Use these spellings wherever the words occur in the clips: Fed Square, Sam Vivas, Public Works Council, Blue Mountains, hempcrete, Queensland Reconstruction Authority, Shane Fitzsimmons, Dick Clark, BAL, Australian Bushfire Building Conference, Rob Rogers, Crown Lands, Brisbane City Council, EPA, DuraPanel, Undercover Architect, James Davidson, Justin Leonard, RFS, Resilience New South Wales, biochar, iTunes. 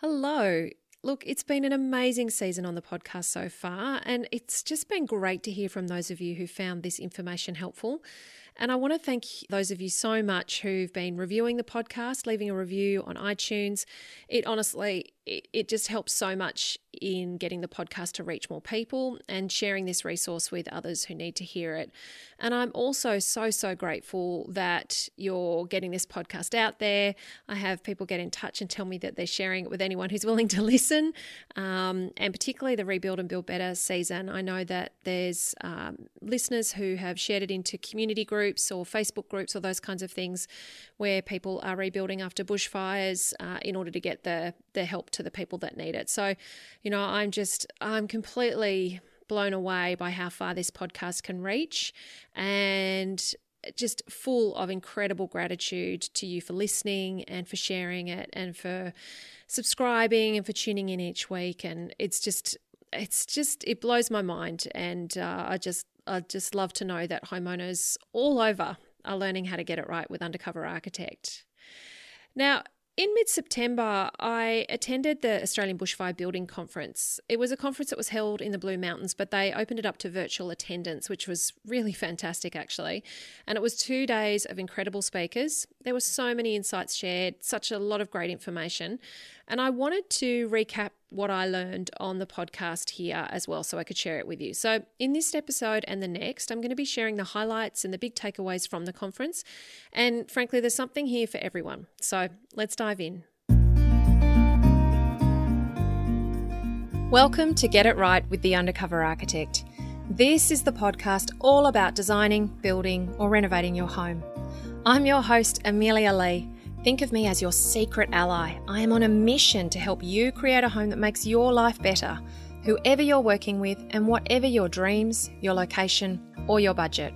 Hello. Look, it's been an amazing season on the podcast so far, and it's just been great to hear from those of you who found this information helpful. And I want to thank those of you so much who've been reviewing the podcast, leaving a review on iTunes. It honestly, it just helps so much in getting the podcast to reach more people and sharing this resource with others who need to hear it. And I'm also so grateful that you're getting this podcast out there. I have people get in touch and tell me that they're sharing it with anyone who's willing to listen. And particularly the Rebuild and Build Better season. I know that there's listeners who have shared it into community groups or Facebook groups or those kinds of things where people are rebuilding after bushfires in order to get the help to the people that need it. So, you know, I'm completely blown away by how far this podcast can reach, and just full of incredible gratitude to you for listening and for sharing it and for subscribing and for tuning in each week. And it's just it blows my mind, and I just love to know that homeowners all over are learning how to get it right with Undercover Architect. Now, in mid-September, I attended the Australian Bushfire Building Conference. It was a conference that was held in the Blue Mountains, but they opened it up to virtual attendance, which was really fantastic, actually. And it was 2 days of incredible speakers. There were so many insights shared, such a lot of great information. And I wanted to recap what I learned on the podcast here as well, so I could share it with you. So in this episode and the next, I'm going to be sharing the highlights and the big takeaways from the conference. And frankly, there's something here for everyone. So let's dive in. Welcome to Get It Right with the Undercover Architect. This is the podcast all about designing, building, or renovating your home. I'm your host, Amelia Lee. Think of me as your secret ally. I am on a mission to help you create a home that makes your life better, whoever you're working with and whatever your dreams, your location, or your budget.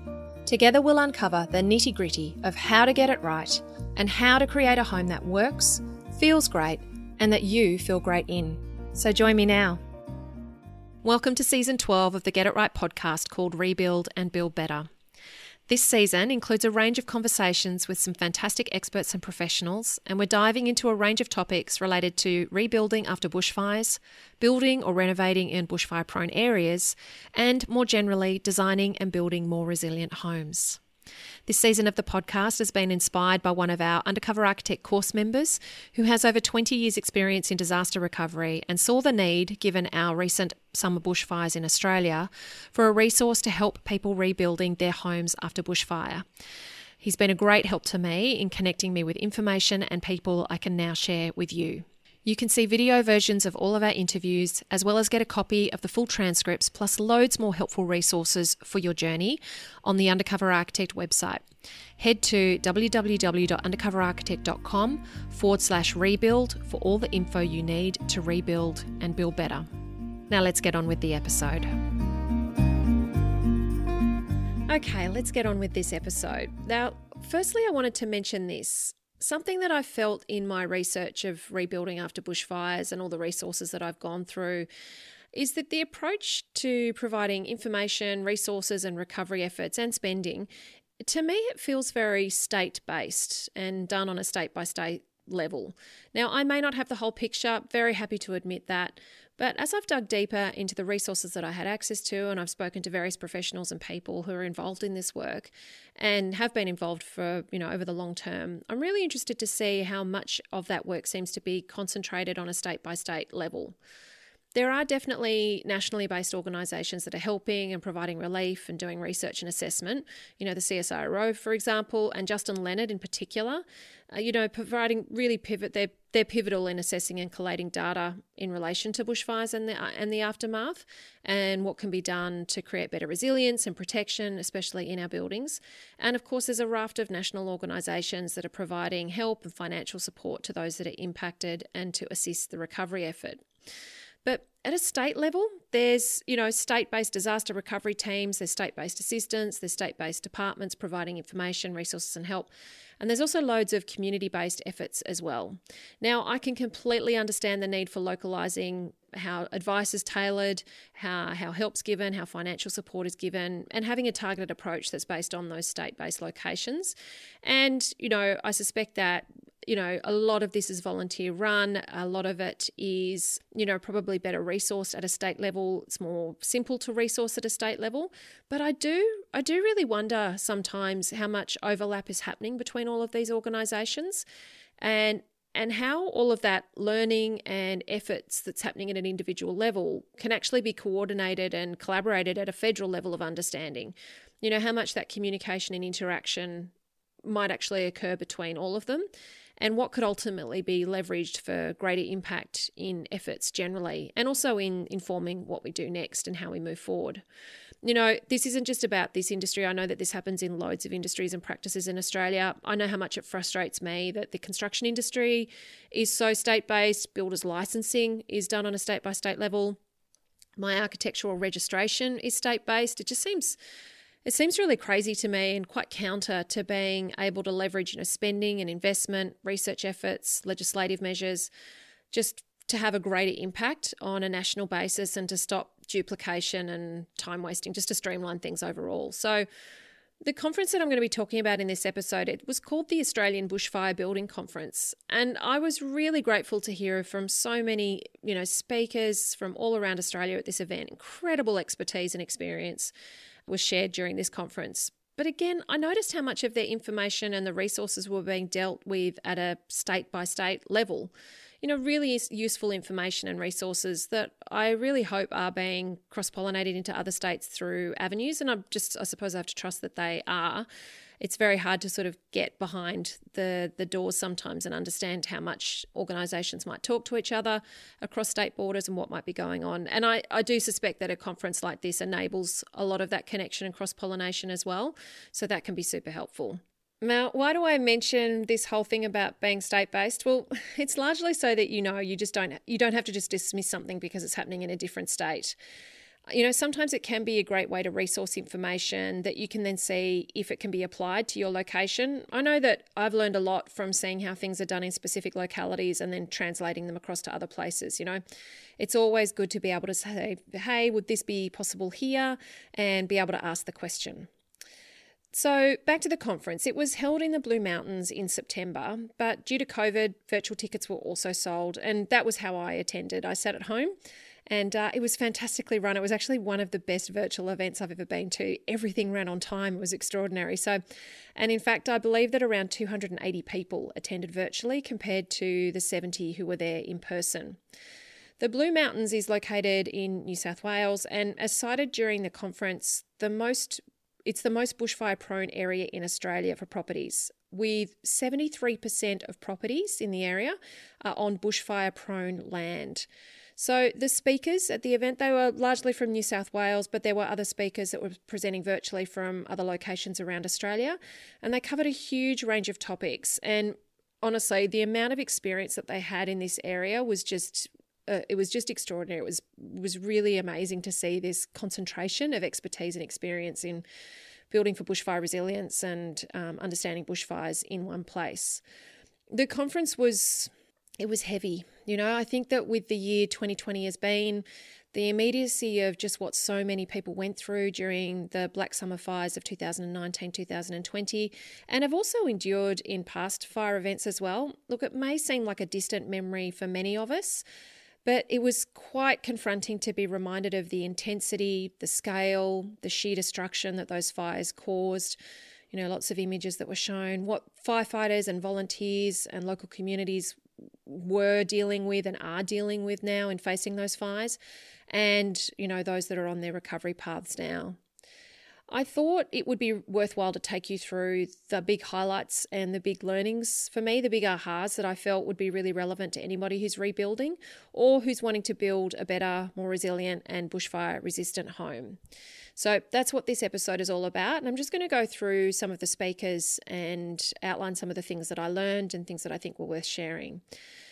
Together we'll uncover the nitty-gritty of how to get it right and how to create a home that works, feels great, and that you feel great in. So join me now. Welcome to Season 12 of the Get It Right podcast called Rebuild and Build Better. This season includes a range of conversations with some fantastic experts and professionals, and we're diving into a range of topics related to rebuilding after bushfires, building or renovating in bushfire-prone areas, and more generally, designing and building more resilient homes. This season of the podcast has been inspired by one of our Undercover Architect course members who has over 20 years' experience in disaster recovery and saw the need, given our recent summer bushfires in Australia, for a resource to help people rebuilding their homes after bushfire. He's been a great help to me in connecting me with information and people I can now share with you. You can see video versions of all of our interviews, as well as get a copy of the full transcripts, plus loads more helpful resources for your journey on the Undercover Architect website. Head to www.undercoverarchitect.com/rebuild for all the info you need to rebuild and build better. Now let's get on with the episode. Okay, let's get on with this episode. Now, firstly, I wanted to mention this. Something that I felt in my research of rebuilding after bushfires and all the resources that I've gone through is that the approach to providing information, resources, and recovery efforts and spending, to me, it feels very state-based and done on a state-by-state level. Now, I may not have the whole picture, very happy to admit that, but as I've dug deeper into the resources that I had access to, and I've spoken to various professionals and people who are involved in this work and have been involved for, you know, over the long term, I'm really interested to see how much of that work seems to be concentrated on a state-by-state level. There are definitely nationally based organisations that are helping and providing relief and doing research and assessment, you know, the CSIRO, for example, and Justin Leonard in particular, you know, providing really they're pivotal in assessing and collating data in relation to bushfires and the aftermath and what can be done to create better resilience and protection, especially in our buildings. And of course, there's a raft of national organisations that are providing help and financial support to those that are impacted and to assist the recovery effort. But at a state level, there's, you know, state-based disaster recovery teams, there's state-based assistance, there's state-based departments providing information, resources and help. And there's also loads of community-based efforts as well. Now, I can completely understand the need for localising how advice is tailored, how help's given, how financial support is given, and having a targeted approach that's based on those state-based locations. And, you know, I suspect that you know, a lot of this is volunteer run. A lot of it is, you know, probably better resourced at a state level. It's more simple to resource at a state level. But I do really wonder sometimes how much overlap is happening between all of these organisations, and how all of that learning and efforts that's happening at an individual level can actually be coordinated and collaborated at a federal level of understanding. You know, how much that communication and interaction might actually occur between all of them, and what could ultimately be leveraged for greater impact in efforts generally, and also in informing what we do next and how we move forward. You know, this isn't just about this industry. I know that this happens in loads of industries and practices in Australia. I know how much it frustrates me that the construction industry is so state-based, builders licensing is done on a state-by-state level, my architectural registration is state-based. It just seems... it seems really crazy to me and quite counter to being able to leverage, you know, spending and investment, research efforts, legislative measures, just to have a greater impact on a national basis and to stop duplication and time wasting, just to streamline things overall. So the conference that I'm going to be talking about in this episode, it was called the Australian Bushfire Building Conference. And I was really grateful to hear from so many, you know, speakers from all around Australia at this event. Incredible expertise and experience was shared during this conference. But again, I noticed how much of their information and the resources were being dealt with at a state-by-state level. You know, really useful information and resources that I really hope are being cross-pollinated into other states through avenues. And I suppose I have to trust that they are. It's very hard to sort of get behind the doors sometimes and understand how much organisations might talk to each other across state borders and what might be going on. And I do suspect that a conference like this enables a lot of that connection and cross-pollination as well. So that can be super helpful. Now, why do I mention this whole thing about being state-based? Well, it's largely so that, you know, you don't have to just dismiss something because it's happening in a different state. You know, sometimes it can be a great way to resource information that you can then see if it can be applied to your location. I know that I've learned a lot from seeing how things are done in specific localities and then translating them across to other places. You know, it's always good to be able to say, hey, would this be possible here? And be able to ask the question. So back to the conference, it was held in the Blue Mountains in September, but due to COVID, virtual tickets were also sold, and that was how I attended. I sat at home and it was fantastically run. It was actually one of the best virtual events I've ever been to. Everything ran on time. It was extraordinary. So, and in fact, I believe that around 280 people attended virtually compared to the 70 who were there in person. The Blue Mountains is located in New South Wales, and as cited during the conference, it's the most bushfire-prone area in Australia for properties, with 73% of properties in the area are on bushfire-prone land. So the speakers at the event, they were largely from New South Wales, but there were other speakers that were presenting virtually from other locations around Australia, and they covered a huge range of topics. And honestly, the amount of experience that they had in this area was just... it was just extraordinary. It was really amazing to see this concentration of expertise and experience in building for bushfire resilience and understanding bushfires in one place. The conference was heavy. You know, I think that with the year 2020 has been, the immediacy of just what so many people went through during the Black Summer fires of 2019, 2020, and have also endured in past fire events as well. Look, it may seem like a distant memory for many of us, but it was quite confronting to be reminded of the intensity, the scale, the sheer destruction that those fires caused. You know, lots of images that were shown, what firefighters and volunteers and local communities were dealing with and are dealing with now in facing those fires, and, you know, those that are on their recovery paths now. I thought it would be worthwhile to take you through the big highlights and the big learnings. For me, the big ahas that I felt would be really relevant to anybody who's rebuilding or who's wanting to build a better, more resilient and bushfire-resistant home. So that's what this episode is all about. And I'm just going to go through some of the speakers and outline some of the things that I learned and things that I think were worth sharing.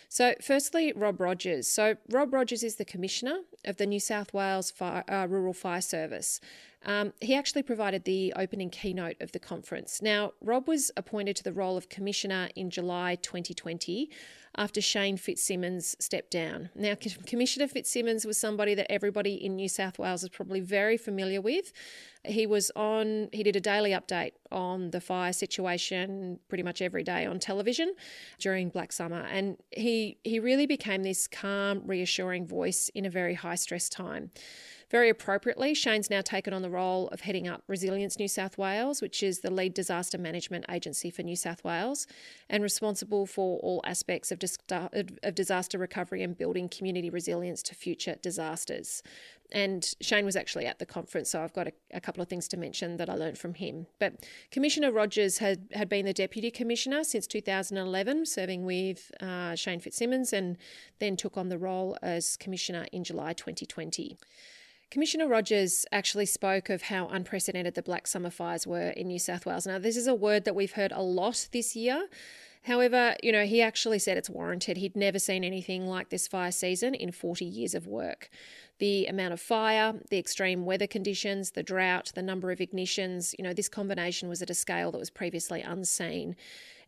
So firstly, Rob Rogers. So Rob Rogers is the Commissioner of the New South Wales Rural Fire Service. He actually provided the opening keynote of the conference. Now, Rob was appointed to the role of Commissioner in July 2020 after Shane Fitzsimmons stepped down. Now, Commissioner Fitzsimmons was somebody that everybody in New South Wales is probably very familiar with. He did a daily update on the fire situation pretty much every day on television during Black Summer. And he really became this calm, reassuring voice in a very high-stress time. Very appropriately, Shane's now taken on the role of heading up Resilience New South Wales, which is the lead disaster management agency for New South Wales and responsible for all aspects of disaster recovery and building community resilience to future disasters. And Shane was actually at the conference, so I've got a couple of things to mention that I learned from him. But Commissioner Rogers had been the Deputy Commissioner since 2011, serving with Shane Fitzsimmons, and then took on the role as Commissioner in July 2020. Commissioner Rogers actually spoke of how unprecedented the Black Summer fires were in New South Wales. Now, this is a word that we've heard a lot this year. However, you know, he actually said it's warranted. He'd never seen anything like this fire season in 40 years of work. The amount of fire, the extreme weather conditions, the drought, the number of ignitions, you know, this combination was at a scale that was previously unseen.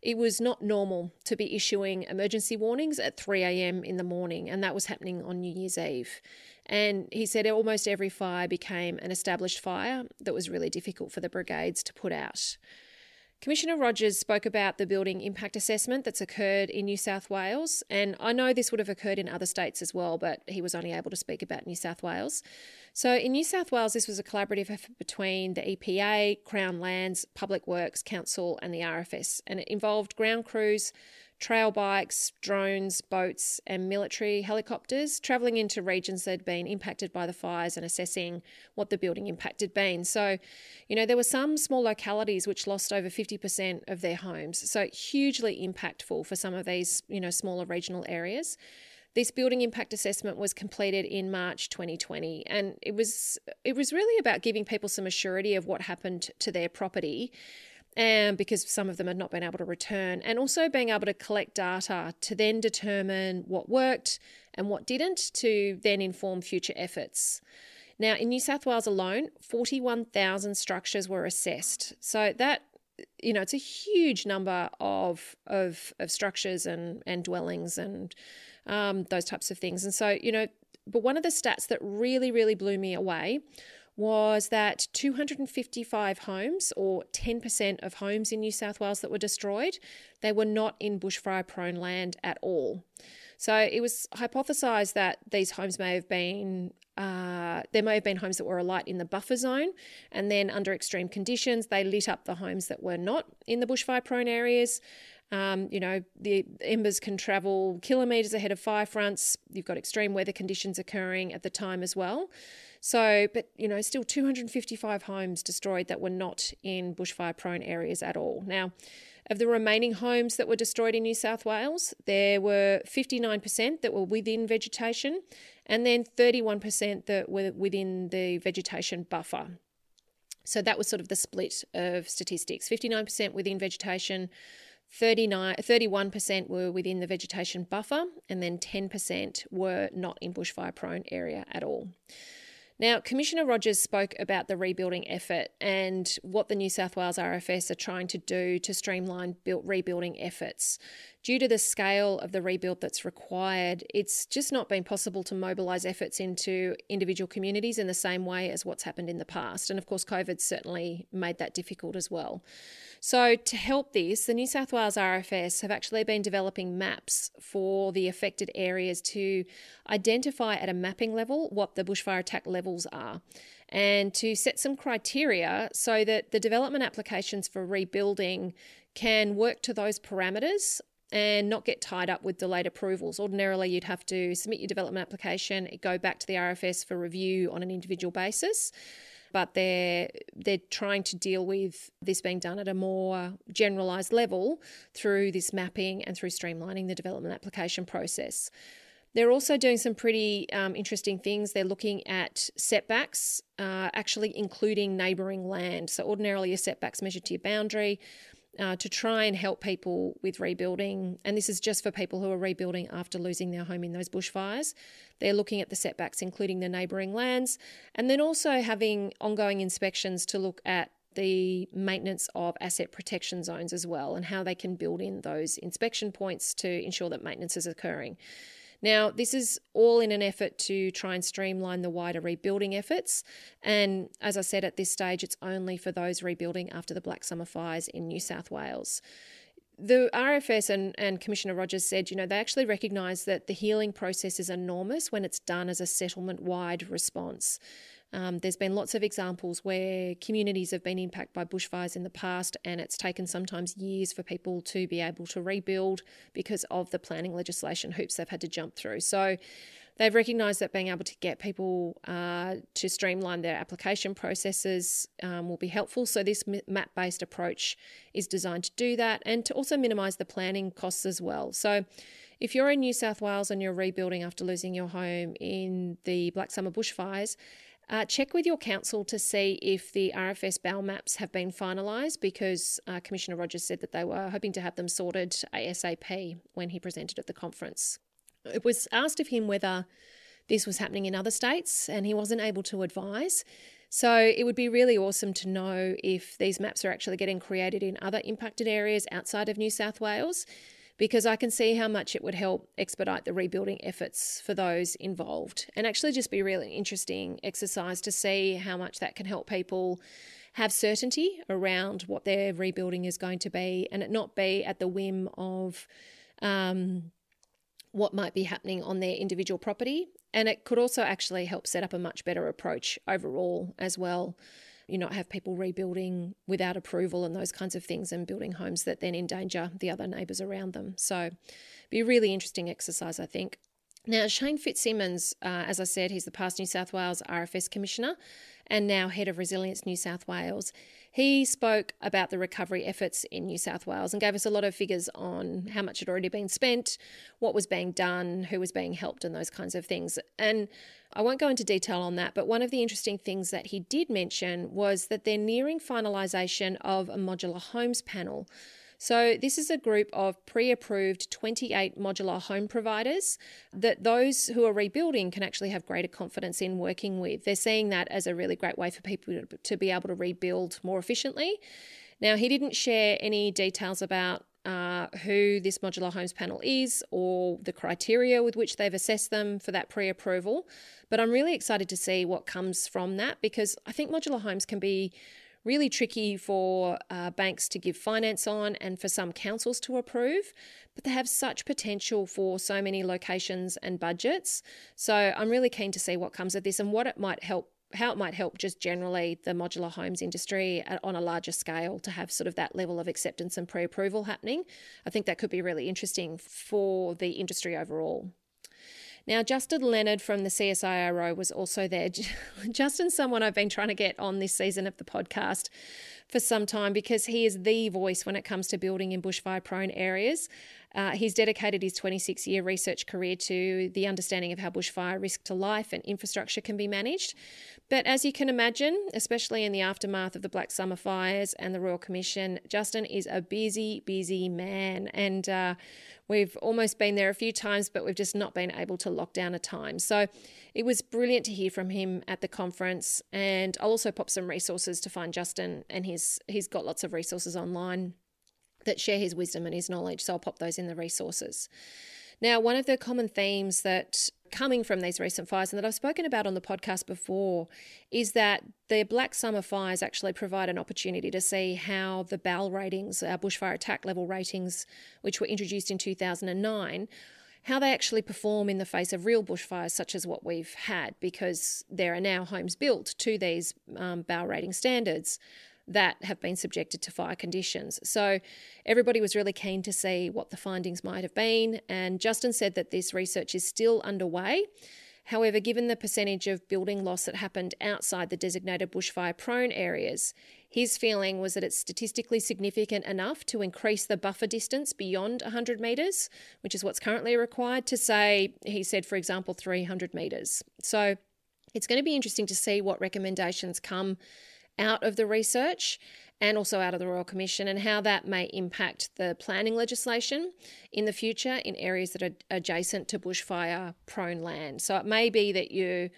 It was not normal to be issuing emergency warnings at 3 a.m. in the morning, and that was happening on New Year's Eve. And he said almost every fire became an established fire that was really difficult for the brigades to put out. Commissioner Rogers spoke about the building impact assessment that's occurred in New South Wales, and I know this would have occurred in other states as well, but he was only able to speak about New South Wales. So in New South Wales, this was a collaborative effort between the EPA, Crown Lands, Public Works Council and the RFS, and it involved ground crews, trail bikes, drones, boats and military helicopters travelling into regions that had been impacted by the fires and assessing what the building impact had been. So, you know, there were some small localities which lost over 50% of their homes. So hugely impactful for some of these, you know, smaller regional areas. This building impact assessment was completed in March 2020, and it was really about giving people some assurity of what happened to their property, because some of them had not been able to return, and also being able to collect data to then determine what worked and what didn't to then inform future efforts. Now, in New South Wales alone, 41,000 structures were assessed. So that, you know, it's a huge number of structures and dwellings and those types of things. And so, you know, but one of the stats that really, really blew me away was that 255 homes, or 10% of homes in New South Wales that were destroyed, they were not in bushfire-prone land at all. So it was hypothesised that these homes may have been, there may have been homes that were alight in the buffer zone, and then under extreme conditions, they lit up the homes that were not in the bushfire-prone areas. You know, the embers can travel kilometres ahead of fire fronts. You've got extreme weather conditions occurring at the time as well. So, but, you know, still 255 homes destroyed that were not in bushfire-prone areas at all. Now, of the remaining homes that were destroyed in New South Wales, there were 59% that were within vegetation, and then 31% that were within the vegetation buffer. So that was sort of the split of statistics. 59% within vegetation, 31% were within the vegetation buffer, and then 10% were not in bushfire-prone area at all. Now, Commissioner Rogers spoke about the rebuilding effort and what the New South Wales RFS are trying to do to streamline rebuilding efforts. Due to the scale of the rebuild that's required, it's just not been possible to mobilise efforts into individual communities in the same way as what's happened in the past. And of course, COVID certainly made that difficult as well. So to help this, the New South Wales RFS have actually been developing maps for the affected areas to identify at a mapping level what the bushfire attack level are, and to set some criteria so that the development applications for rebuilding can work to those parameters and not get tied up with delayed approvals. Ordinarily, you'd have to submit your development application, it go back to the RFS for review on an individual basis, but they're trying to deal with this being done at a more generalised level through this mapping and through streamlining the development application process. They're also doing some pretty interesting things. They're looking at setbacks, actually including neighbouring land. So ordinarily your setbacks measured to your boundary. to try and help people with rebuilding. And this is just for people who are rebuilding after losing their home in those bushfires. They're looking at the setbacks, including the neighbouring lands, and then also having ongoing inspections to look at the maintenance of asset protection zones as well, and how they can build in those inspection points to ensure that maintenance is occurring. Now, this is all in an effort to try and streamline the wider rebuilding efforts. And as I said, at this stage, it's only for those rebuilding after the Black Summer fires in New South Wales. The RFS and Commissioner Rogers said, you know, they actually recognise that the healing process is enormous when it's done as a settlement-wide response. There's been lots of examples where communities have been impacted by bushfires in the past, and it's taken sometimes years for people to be able to rebuild because of the planning legislation hoops they've had to jump through. So they've recognised that being able to get people to streamline their application processes will be helpful. So this map-based approach is designed to do that, and to also minimise the planning costs as well. So if you're in New South Wales and you're rebuilding after losing your home in the Black Summer bushfires, check with your council to see if the RFS BAL maps have been finalised, because Commissioner Rogers said that they were hoping to have them sorted ASAP when he presented at the conference. It was asked of him whether this was happening in other states, and he wasn't able to advise. So it would be really awesome to know if these maps are actually getting created in other impacted areas outside of New South Wales, because I can see how much it would help expedite the rebuilding efforts for those involved, and actually just be a really interesting exercise to see how much that can help people have certainty around what their rebuilding is going to be, and it not be at the whim of what might be happening on their individual property. And it could also actually help set up a much better approach overall as well. You know, have people rebuilding without approval and those kinds of things, and building homes that then endanger the other neighbours around them. So be a really interesting exercise, I think. Now, Shane Fitzsimmons, as I said, he's the past New South Wales RFS Commissioner and now Head of Resilience New South Wales. He spoke about the recovery efforts in New South Wales and gave us a lot of figures on how much had already been spent, what was being done, who was being helped, and those kinds of things. And I won't go into detail on that, but one of the interesting things that he did mention was that they're nearing finalisation of a modular homes panel. So this is a group of pre-approved 28 modular home providers that those who are rebuilding can actually have greater confidence in working with. They're seeing that as a really great way for people to be able to rebuild more efficiently. Now, he didn't share any details about who this modular homes panel is or the criteria with which they've assessed them for that pre-approval, but I'm really excited to see what comes from that, because I think modular homes can be really tricky for banks to give finance on and for some councils to approve, but they have such potential for so many locations and budgets. So I'm really keen to see what comes of this and what it might help, how it might help just generally the modular homes industry on a larger scale to have sort of that level of acceptance and pre-approval happening. I think that could be really interesting for the industry overall. Now, Justin Leonard from the CSIRO was also there. Justin's someone I've been trying to get on this season of the podcast for some time, because he is the voice when it comes to building in bushfire-prone areas. He's dedicated his 26-year research career to the understanding of how bushfire risk to life and infrastructure can be managed. But as you can imagine, especially in the aftermath of the Black Summer fires and the Royal Commission, Justin is a busy, busy man. And we've almost been there a few times, but we've just not been able to lock down a time. So it was brilliant to hear from him at the conference. And I'll also pop some resources to find Justin, and he's got lots of resources online that share his wisdom and his knowledge. So I'll pop those in the resources. Now, one of the common themes that coming from these recent fires, and that I've spoken about on the podcast before, is that the Black Summer fires actually provide an opportunity to see how the BAL ratings, our bushfire attack level ratings, which were introduced in 2009, how they actually perform in the face of real bushfires such as what we've had, because there are now homes built to these BAL rating standards that have been subjected to fire conditions. So everybody was really keen to see what the findings might have been, and Justin said that this research is still underway. However, given the percentage of building loss that happened outside the designated bushfire-prone areas, his feeling was that it's statistically significant enough to increase the buffer distance beyond 100 metres, which is what's currently required, to say, he said, for example, 300 metres. So it's going to be interesting to see what recommendations come out of the research and also out of the Royal Commission, and how that may impact the planning legislation in the future in areas that are adjacent to bushfire-prone land. So it may be that you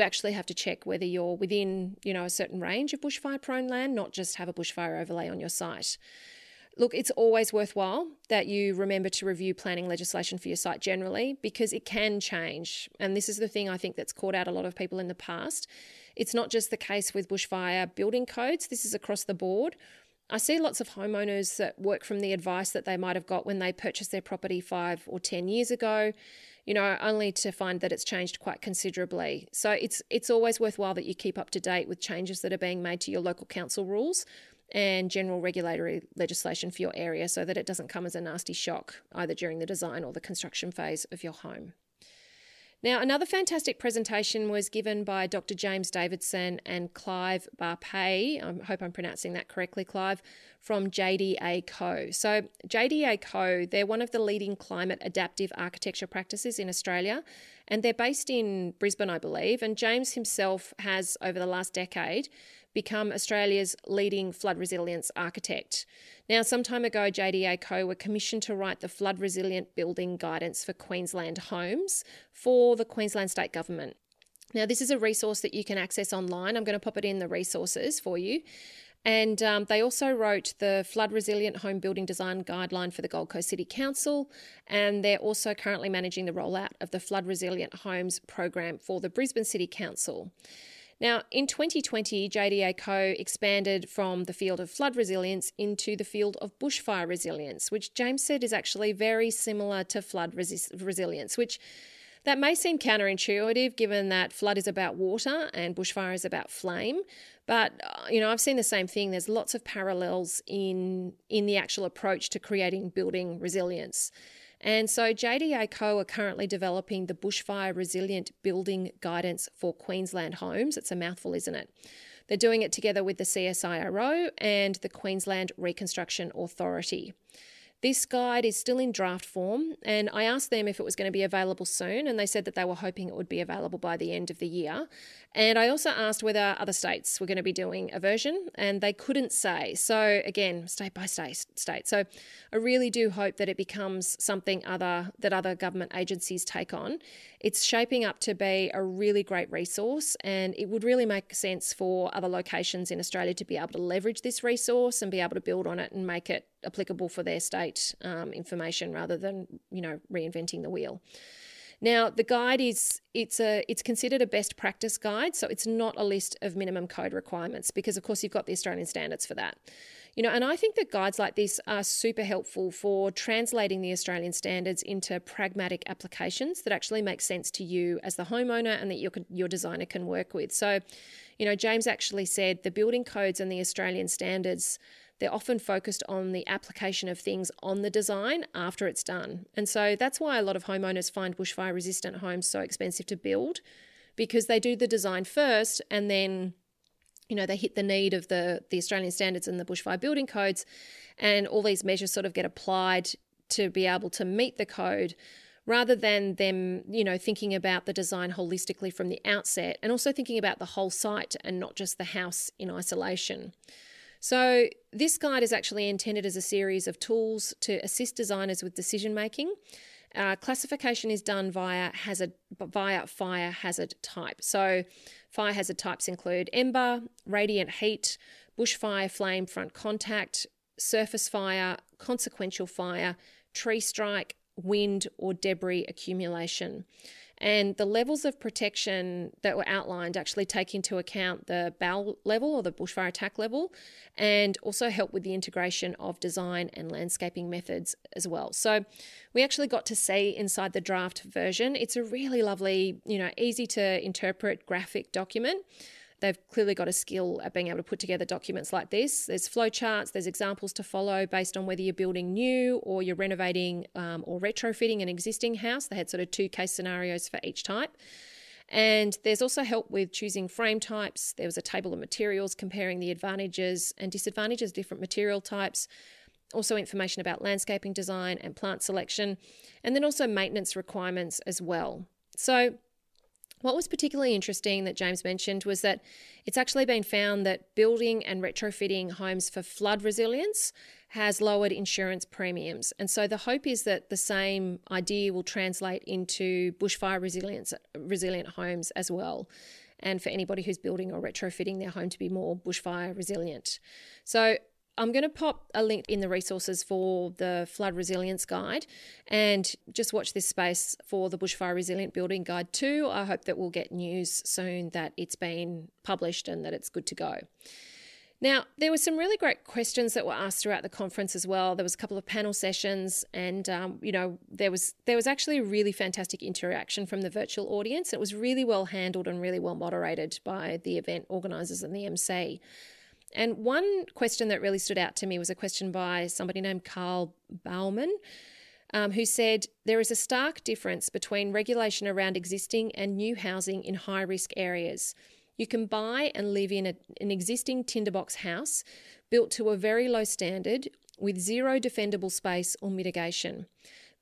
actually have to check whether you're within, a certain range of bushfire-prone land, not just have a bushfire overlay on your site. Look, it's always worthwhile that you remember to review planning legislation for your site generally, because it can change. And this is the thing I think that's caught out a lot of people in the past. It's not just the case with bushfire building codes. This is across the board. I see lots of homeowners that work from the advice that they might have got when they purchased their property 5 or 10 years ago, only to find that it's changed quite considerably. So it's always worthwhile that you keep up to date with changes that are being made to your local council rules and general regulatory legislation for your area, so that it doesn't come as a nasty shock either during the design or the construction phase of your home. Now, another fantastic presentation was given by Dr. James Davidson and Clive Barpey, I hope I'm pronouncing that correctly, Clive, from JDA Co. So JDA Co, they're one of the leading climate adaptive architecture practices in Australia, and they're based in Brisbane, I believe, and James himself has, over the last decade, become Australia's leading flood resilience architect. Now, some time ago, JDA Co were commissioned to write the flood resilient building guidance for Queensland homes for the Queensland State Government. Now, this is a resource that you can access online. I'm going to pop it in the resources for you. And they also wrote the Flood Resilient Home Building Design Guideline for the Gold Coast City Council. And they're also currently managing the rollout of the Flood Resilient Homes program for the Brisbane City Council. Now, in 2020, JDA Co expanded from the field of flood resilience into the field of bushfire resilience, which James said is actually very similar to flood resilience, which that may seem counterintuitive given that flood is about water and bushfire is about flame. But, I've seen the same thing. There's lots of parallels in the actual approach to creating building resilience. And so JDA Co are currently developing the Bushfire Resilient Building Guidance for Queensland Homes. It's a mouthful, isn't it? They're doing it together with the CSIRO and the Queensland Reconstruction Authority. This guide is still in draft form, and I asked them if it was going to be available soon, and they said that they were hoping it would be available by the end of the year. And I also asked whether other states were going to be doing a version, and they couldn't say. So again, state by state. So I really do hope that it becomes something that other government agencies take on. It's shaping up to be a really great resource, and it would really make sense for other locations in Australia to be able to leverage this resource and be able to build on it and make it applicable for their state information rather than, reinventing the wheel. Now, the guide it's considered a best practice guide, so it's not a list of minimum code requirements because, of course, you've got the Australian standards for that. And I think that guides like this are super helpful for translating the Australian standards into pragmatic applications that actually make sense to you as the homeowner and that your designer can work with. So, James actually said the building codes and the Australian standards, they're often focused on the application of things on the design after it's done. And so that's why a lot of homeowners find bushfire-resistant homes so expensive to build, because they do the design first and then, they hit the need of the Australian standards and the bushfire building codes, and all these measures sort of get applied to be able to meet the code, rather than them, thinking about the design holistically from the outset and also thinking about the whole site and not just the house in isolation. So this guide is actually intended as a series of tools to assist designers with decision-making. Classification is done via fire hazard type. So fire hazard types include ember, radiant heat, bushfire flame front contact, surface fire, consequential fire, tree strike, wind or debris accumulation. And the levels of protection that were outlined actually take into account the BAL level or the bushfire attack level, and also help with the integration of design and landscaping methods as well. So we actually got to see inside the draft version. It's a really lovely, easy to interpret graphic document. They've clearly got a skill at being able to put together documents like this. There's flowcharts, there's examples to follow based on whether you're building new or you're renovating or retrofitting an existing house. They had sort of two case scenarios for each type. And there's also help with choosing frame types. There was a table of materials comparing the advantages and disadvantages of different material types. Also information about landscaping design and plant selection, and then also maintenance requirements as well. So What was particularly interesting that James mentioned was that it's actually been found that building and retrofitting homes for flood resilience has lowered insurance premiums. And so the hope is that the same idea will translate into bushfire resilient homes as well, and for anybody who's building or retrofitting their home to be more bushfire resilient. So I'm going to pop a link in the resources for the flood resilience guide, and just watch this space for the bushfire resilient building guide too. I hope that we'll get news soon that it's been published and that it's good to go. Now, there were some really great questions that were asked throughout the conference as well. There was a couple of panel sessions, and there was actually a really fantastic interaction from the virtual audience. It was really well handled and really well moderated by the event organisers and the MC. And one question that really stood out to me was a question by somebody named Carl Bauman, who said, there is a stark difference between regulation around existing and new housing in high-risk areas. You can buy and live in an existing tinderbox house built to a very low standard with zero defendable space or mitigation.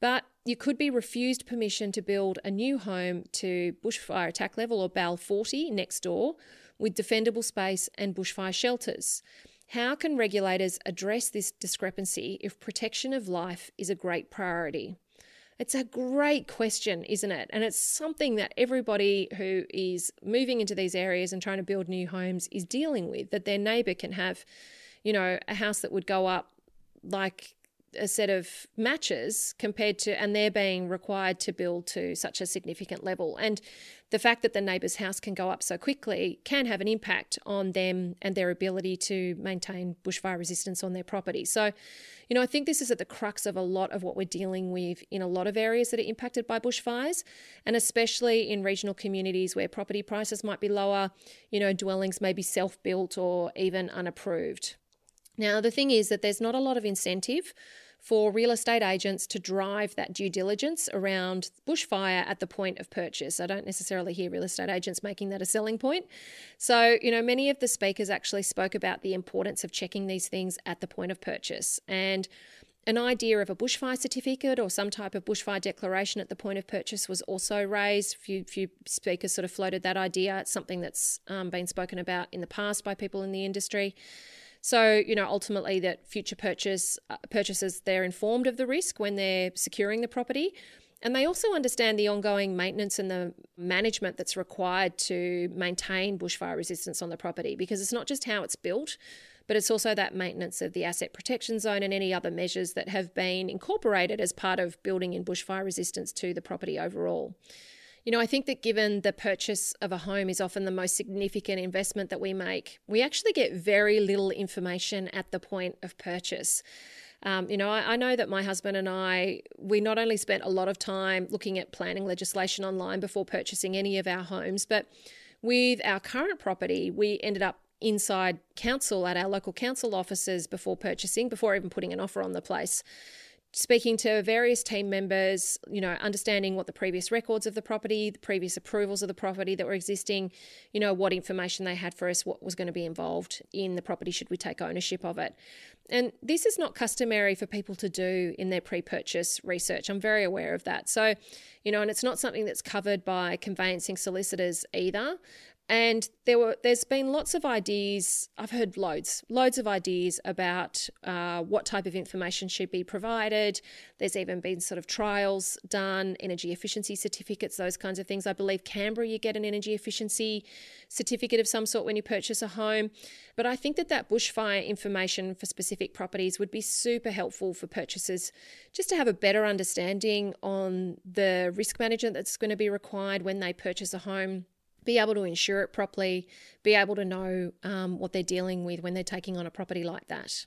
But you could be refused permission to build a new home to bushfire attack level or BAL 40 next door with defendable space and bushfire shelters. How can regulators address this discrepancy if protection of life is a great priority? It's a great question, isn't it? And it's something that everybody who is moving into these areas and trying to build new homes is dealing with, that their neighbour can have, you know, a house that would go up like a set of matches compared to, and they're being required to build to such a significant level. And the fact that the neighbour's house can go up so quickly can have an impact on them and their ability to maintain bushfire resistance on their property. So, you know, I think this is at the crux of a lot of what we're dealing with in a lot of areas that are impacted by bushfires, and especially in regional communities where property prices might be lower, you know, dwellings may be self-built or even unapproved. Now, the thing is that there's not a lot of incentive for real estate agents to drive that due diligence around bushfire at the point of purchase. I don't necessarily hear real estate agents making that a selling point. So, you know, many of the speakers actually spoke about the importance of checking these things at the point of purchase. And an idea of a bushfire certificate or some type of bushfire declaration at the point of purchase was also raised. Few speakers sort of floated that idea. It's something that's been spoken about in the past by people in the industry. So, you know, ultimately that future purchases, they're informed of the risk when they're securing the property, and they also understand the ongoing maintenance and the management that's required to maintain bushfire resistance on the property, because it's not just how it's built, but it's also that maintenance of the asset protection zone and any other measures that have been incorporated as part of building in bushfire resistance to the property overall. You know, I think that given the purchase of a home is often the most significant investment that we make, we actually get very little information at the point of purchase. You know, I know that my husband and I, we not only spent a lot of time looking at planning legislation online before purchasing any of our homes, but with our current property, we ended up inside council at our local council offices before purchasing, before even putting an offer on the place. Speaking to various team members, you know, understanding what the previous records of the property, the previous approvals of the property that were existing, you know, what information they had for us, what was going to be involved in the property should we take ownership of it. And this is not customary for people to do in their pre-purchase research. I'm very aware of that. So, you know, and it's not something that's covered by conveyancing solicitors either. And there's been lots of ideas. I've heard loads of ideas about what type of information should be provided. There's even been sort of trials done, energy efficiency certificates, those kinds of things. I believe Canberra, you get an energy efficiency certificate of some sort when you purchase a home. But I think that that bushfire information for specific properties would be super helpful for purchasers, just to have a better understanding on the risk management that's going to be required when they purchase a home, be able to insure it properly, be able to know what they're dealing with when they're taking on a property like that.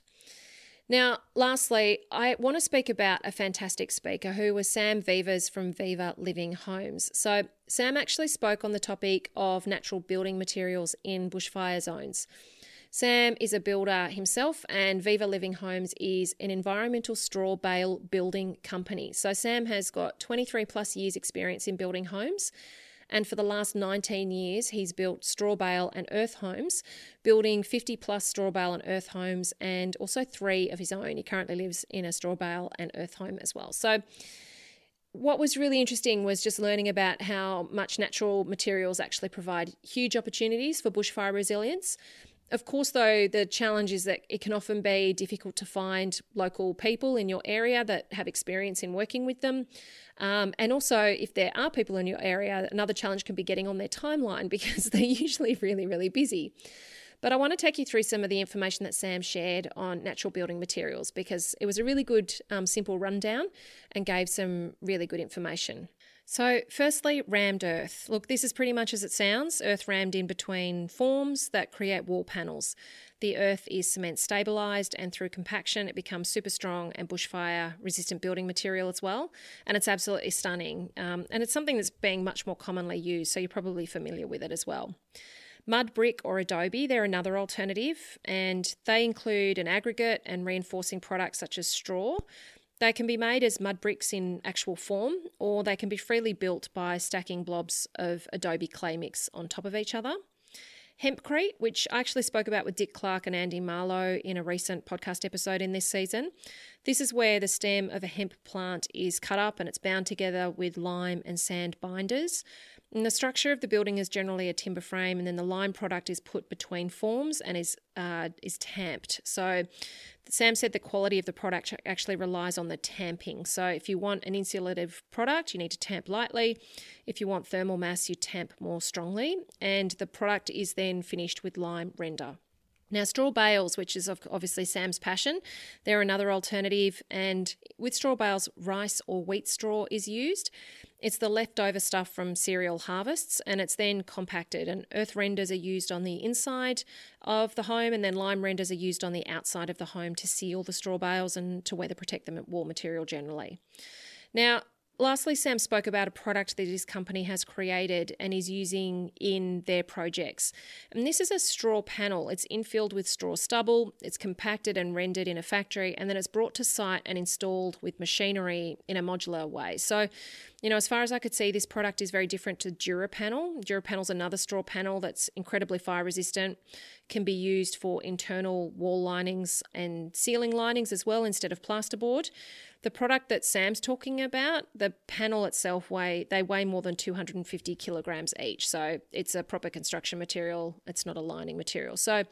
Now, lastly, I want to speak about a fantastic speaker who was Sam Vivas from Viva Living Homes. So Sam actually spoke on the topic of natural building materials in bushfire zones. Sam is a builder himself, and Viva Living Homes is an environmental straw bale building company. So Sam has got 23 plus years experience in building homes, and for the last 19 years, he's built straw bale and earth homes, building 50 plus straw bale and earth homes, and also 3 of his own. He currently lives in a straw bale and earth home as well. So what was really interesting was just learning about how much natural materials actually provide huge opportunities for bushfire resilience. Of course, though, the challenge is that it can often be difficult to find local people in your area that have experience in working with them. And also, if there are people in your area, another challenge can be getting on their timeline because they're usually really, really busy. But I want to take you through some of the information that Sam shared on natural building materials because it was a really good, simple rundown and gave some really good information. So firstly, rammed earth. Look, this is pretty much as it sounds, earth rammed in between forms that create wall panels. The earth is cement stabilised, and through compaction it becomes super strong and bushfire resistant building material as well. And it's absolutely stunning. And it's something that's being much more commonly used, so you're probably familiar with it as well. Mud, brick or adobe, they're another alternative, and they include an aggregate and reinforcing products such as straw. They can be made as mud bricks in actual form, or they can be freely built by stacking blobs of adobe clay mix on top of each other. Hempcrete, which I actually spoke about with Dick Clark and Andy Marlowe in a recent podcast episode in this season. This is where the stem of a hemp plant is cut up and it's bound together with lime and sand binders. And the structure of the building is generally a timber frame, and then the lime product is put between forms and is tamped. So Sam said the quality of the product actually relies on the tamping. So if you want an insulative product, you need to tamp lightly. If you want thermal mass, you tamp more strongly. And the product is then finished with lime render. Now, straw bales, which is obviously Sam's passion, they're another alternative. And with straw bales, rice or wheat straw is used. It's the leftover stuff from cereal harvests, and it's then compacted. And earth renders are used on the inside of the home, and then lime renders are used on the outside of the home to seal the straw bales and to weather protect them at wall material generally. Now, lastly, Sam spoke about a product that his company has created and is using in their projects. And this is a straw panel. It's infilled with straw stubble, it's compacted and rendered in a factory, and then it's brought to site and installed with machinery in a modular way. So, you know, as far as I could see, this product is very different to DuraPanel. DuraPanel's another straw panel that's incredibly fire resistant, can be used for internal wall linings and ceiling linings as well instead of plasterboard. The product that Sam's talking about, the panel itself, they weigh more than 250 kilograms each. So it's a proper construction material. It's not a lining material. So,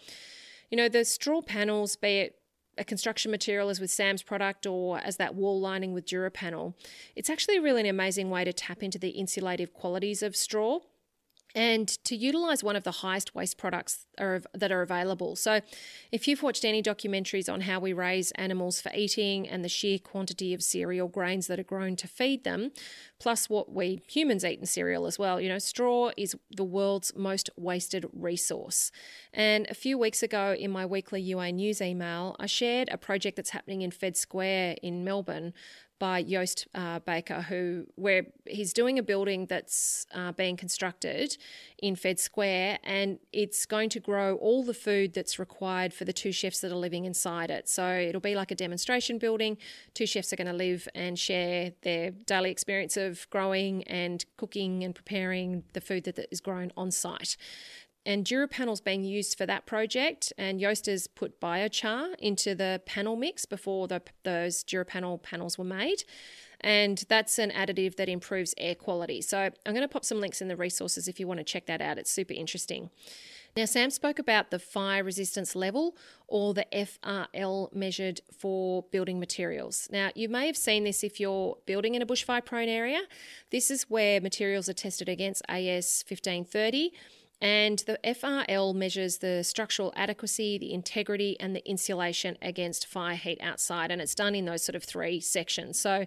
you know, the straw panels, be it a construction material as with Sam's product or as that wall lining with DuraPanel, it's actually really an amazing way to tap into the insulative qualities of straw and to utilise one of the highest waste products that are available. So if you've watched any documentaries on how we raise animals for eating and the sheer quantity of cereal grains that are grown to feed them, plus what we humans eat in cereal as well, you know, straw is the world's most wasted resource. And a few weeks ago in my weekly UA News email, I shared a project that's happening in Fed Square in Melbourne by Joost Baker, where he's doing a building that's being constructed in Fed Square, and it's going to grow all the food that's required for the two chefs that are living inside it. So it'll be like a demonstration building. Two chefs are going to live and share their daily experience of growing and cooking and preparing the food that is grown on site. And DuraPanel's being used for that project, and Joost has put biochar into the panel mix before those DuraPanel panels were made. And that's an additive that improves air quality. So I'm going to pop some links in the resources if you want to check that out. It's super interesting. Now, Sam spoke about the fire resistance level, or the FRL, measured for building materials. Now, you may have seen this if you're building in a bushfire prone area. This is where materials are tested against AS 1530. And the FRL measures the structural adequacy, the integrity, and the insulation against fire heat outside. And it's done in those sort of three sections. So,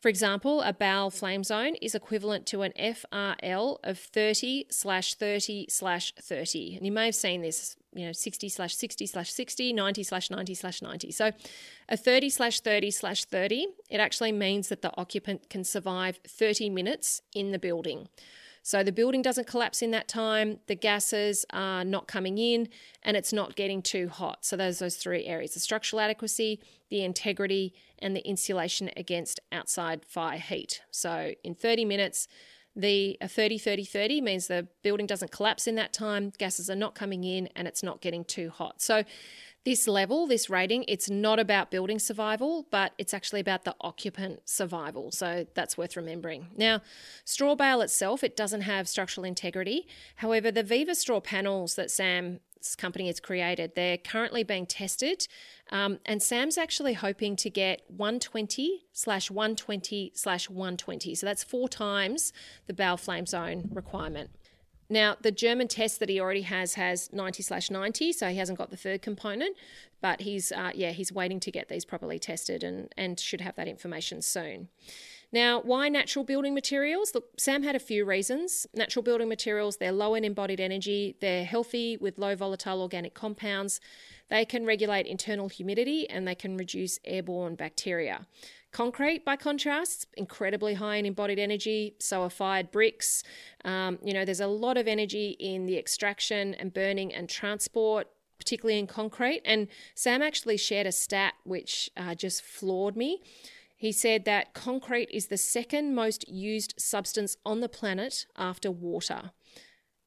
for example, a bowel flame zone is equivalent to an FRL of 30/30/30. And you may have seen this, you know, 60/60/60, 90/90/90. So a 30/30/30, it actually means that the occupant can survive 30 minutes in the building. So the building doesn't collapse in that time, the gases are not coming in, and it's not getting too hot. So those three areas, the structural adequacy, the integrity, and the insulation against outside fire heat. So in 30 minutes, a 30/30/30 means the building doesn't collapse in that time, gases are not coming in, and it's not getting too hot. So this level, this rating, it's not about building survival, but it's actually about the occupant survival. So that's worth remembering. Now, straw bale itself, it doesn't have structural integrity. However, the Viva straw panels that Sam's company has created, they're currently being tested. And Sam's actually hoping to get 120/120/120. So that's 4 times the bale flame zone requirement. Now, the German test that he already has 90/90, so he hasn't got the third component, but he's waiting to get these properly tested and should have that information soon. Now, why natural building materials? Look, Sam had a few reasons. Natural building materials, they're low in embodied energy, they're healthy with low volatile organic compounds, they can regulate internal humidity, and they can reduce airborne bacteria. Concrete, by contrast, incredibly high in embodied energy, so are fired bricks. There's a lot of energy in the extraction and burning and transport, particularly in concrete. And Sam actually shared a stat which just floored me. He said that concrete is the second most used substance on the planet after water.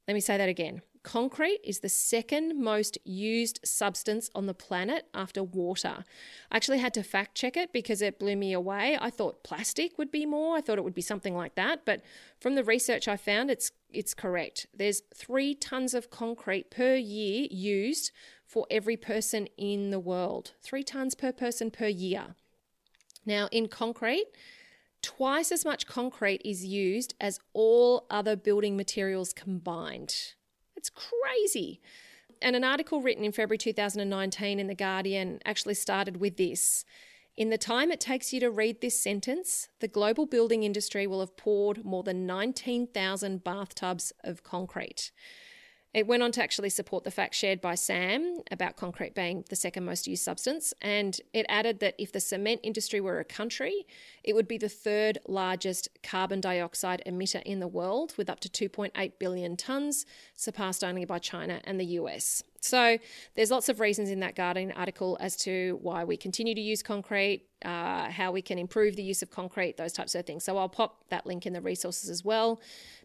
Let me say that again. Concrete is the second most used substance on the planet after water. I actually had to fact check it because it blew me away. I thought plastic would be more. I thought it would be something like that. But from the research I found, it's correct. There's 3 tons of concrete per year used for every person in the world. 3 tons per person per year. Now, in concrete, twice as much concrete is used as all other building materials combined. It's crazy. And an article written in February 2019 in The Guardian actually started with this. In the time it takes you to read this sentence, the global building industry will have poured more than 19,000 bathtubs of concrete. It went on to actually support the fact shared by Sam about concrete being the second most used substance. And it added that if the cement industry were a country, it would be the third largest carbon dioxide emitter in the world, with up to 2.8 billion tonnes, surpassed only by China and the US. So there's lots of reasons in that Guardian article as to why we continue to use concrete, how we can improve the use of concrete, those types of things. So I'll pop that link in the resources as well.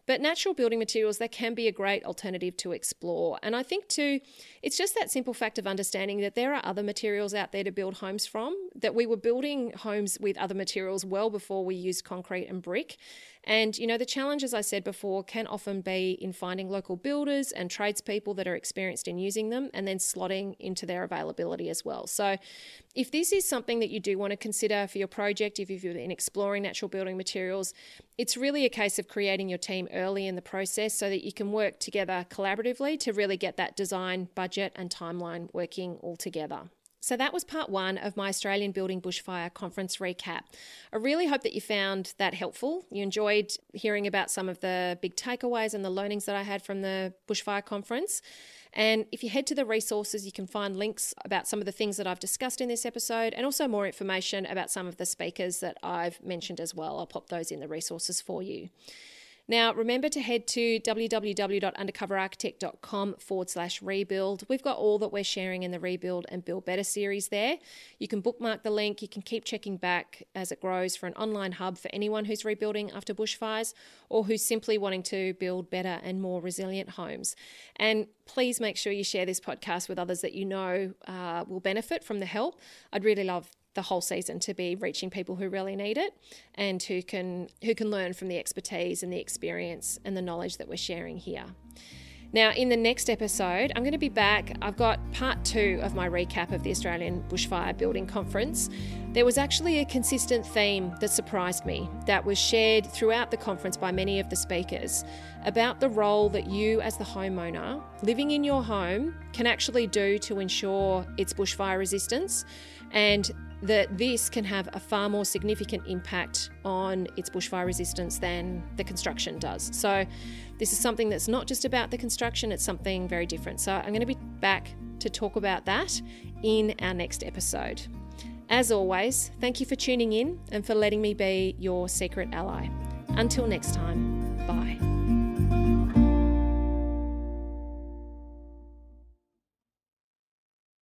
But natural building materials, they can be a great alternative to explore. And I think too, it's just that simple fact of understanding that there are other materials out there to build homes from, that we were building homes with other materials well before we used concrete and brick. And, the challenge, as I said before, can often be in finding local builders and tradespeople that are experienced in using them and then slotting into their availability as well. So if this is something that you do want to consider for your project, if you've been exploring natural building materials, it's really a case of creating your team early in the process so that you can work together collaboratively to really get that design, budget and timeline working all together. So that was part 1 of my Australian Building Bushfire Conference recap. I really hope that you found that helpful. You enjoyed hearing about some of the big takeaways and the learnings that I had from the Bushfire Conference. And if you head to the resources, you can find links about some of the things that I've discussed in this episode and also more information about some of the speakers that I've mentioned as well. I'll pop those in the resources for you. Now, remember to head to www.undercoverarchitect.com/rebuild. We've got all that we're sharing in the Rebuild and Build Better series there. You can bookmark the link. You can keep checking back as it grows for an online hub for anyone who's rebuilding after bushfires or who's simply wanting to build better and more resilient homes. And please make sure you share this podcast with others that you know will benefit from the help. I'd really love the whole season to be reaching people who really need it and who can learn from the expertise and the experience and the knowledge that we're sharing here. Now, in the next episode, I'm going to be back. I've got part 2 of my recap of the Australian Bushfire Building Conference. There was actually a consistent theme that surprised me that was shared throughout the conference by many of the speakers about the role that you as the homeowner living in your home can actually do to ensure its bushfire resistance, and that this can have a far more significant impact on its bushfire resistance than the construction does. So this is something that's not just about the construction, it's something very different. So I'm going to be back to talk about that in our next episode. As always, thank you for tuning in and for letting me be your secret ally. Until next time.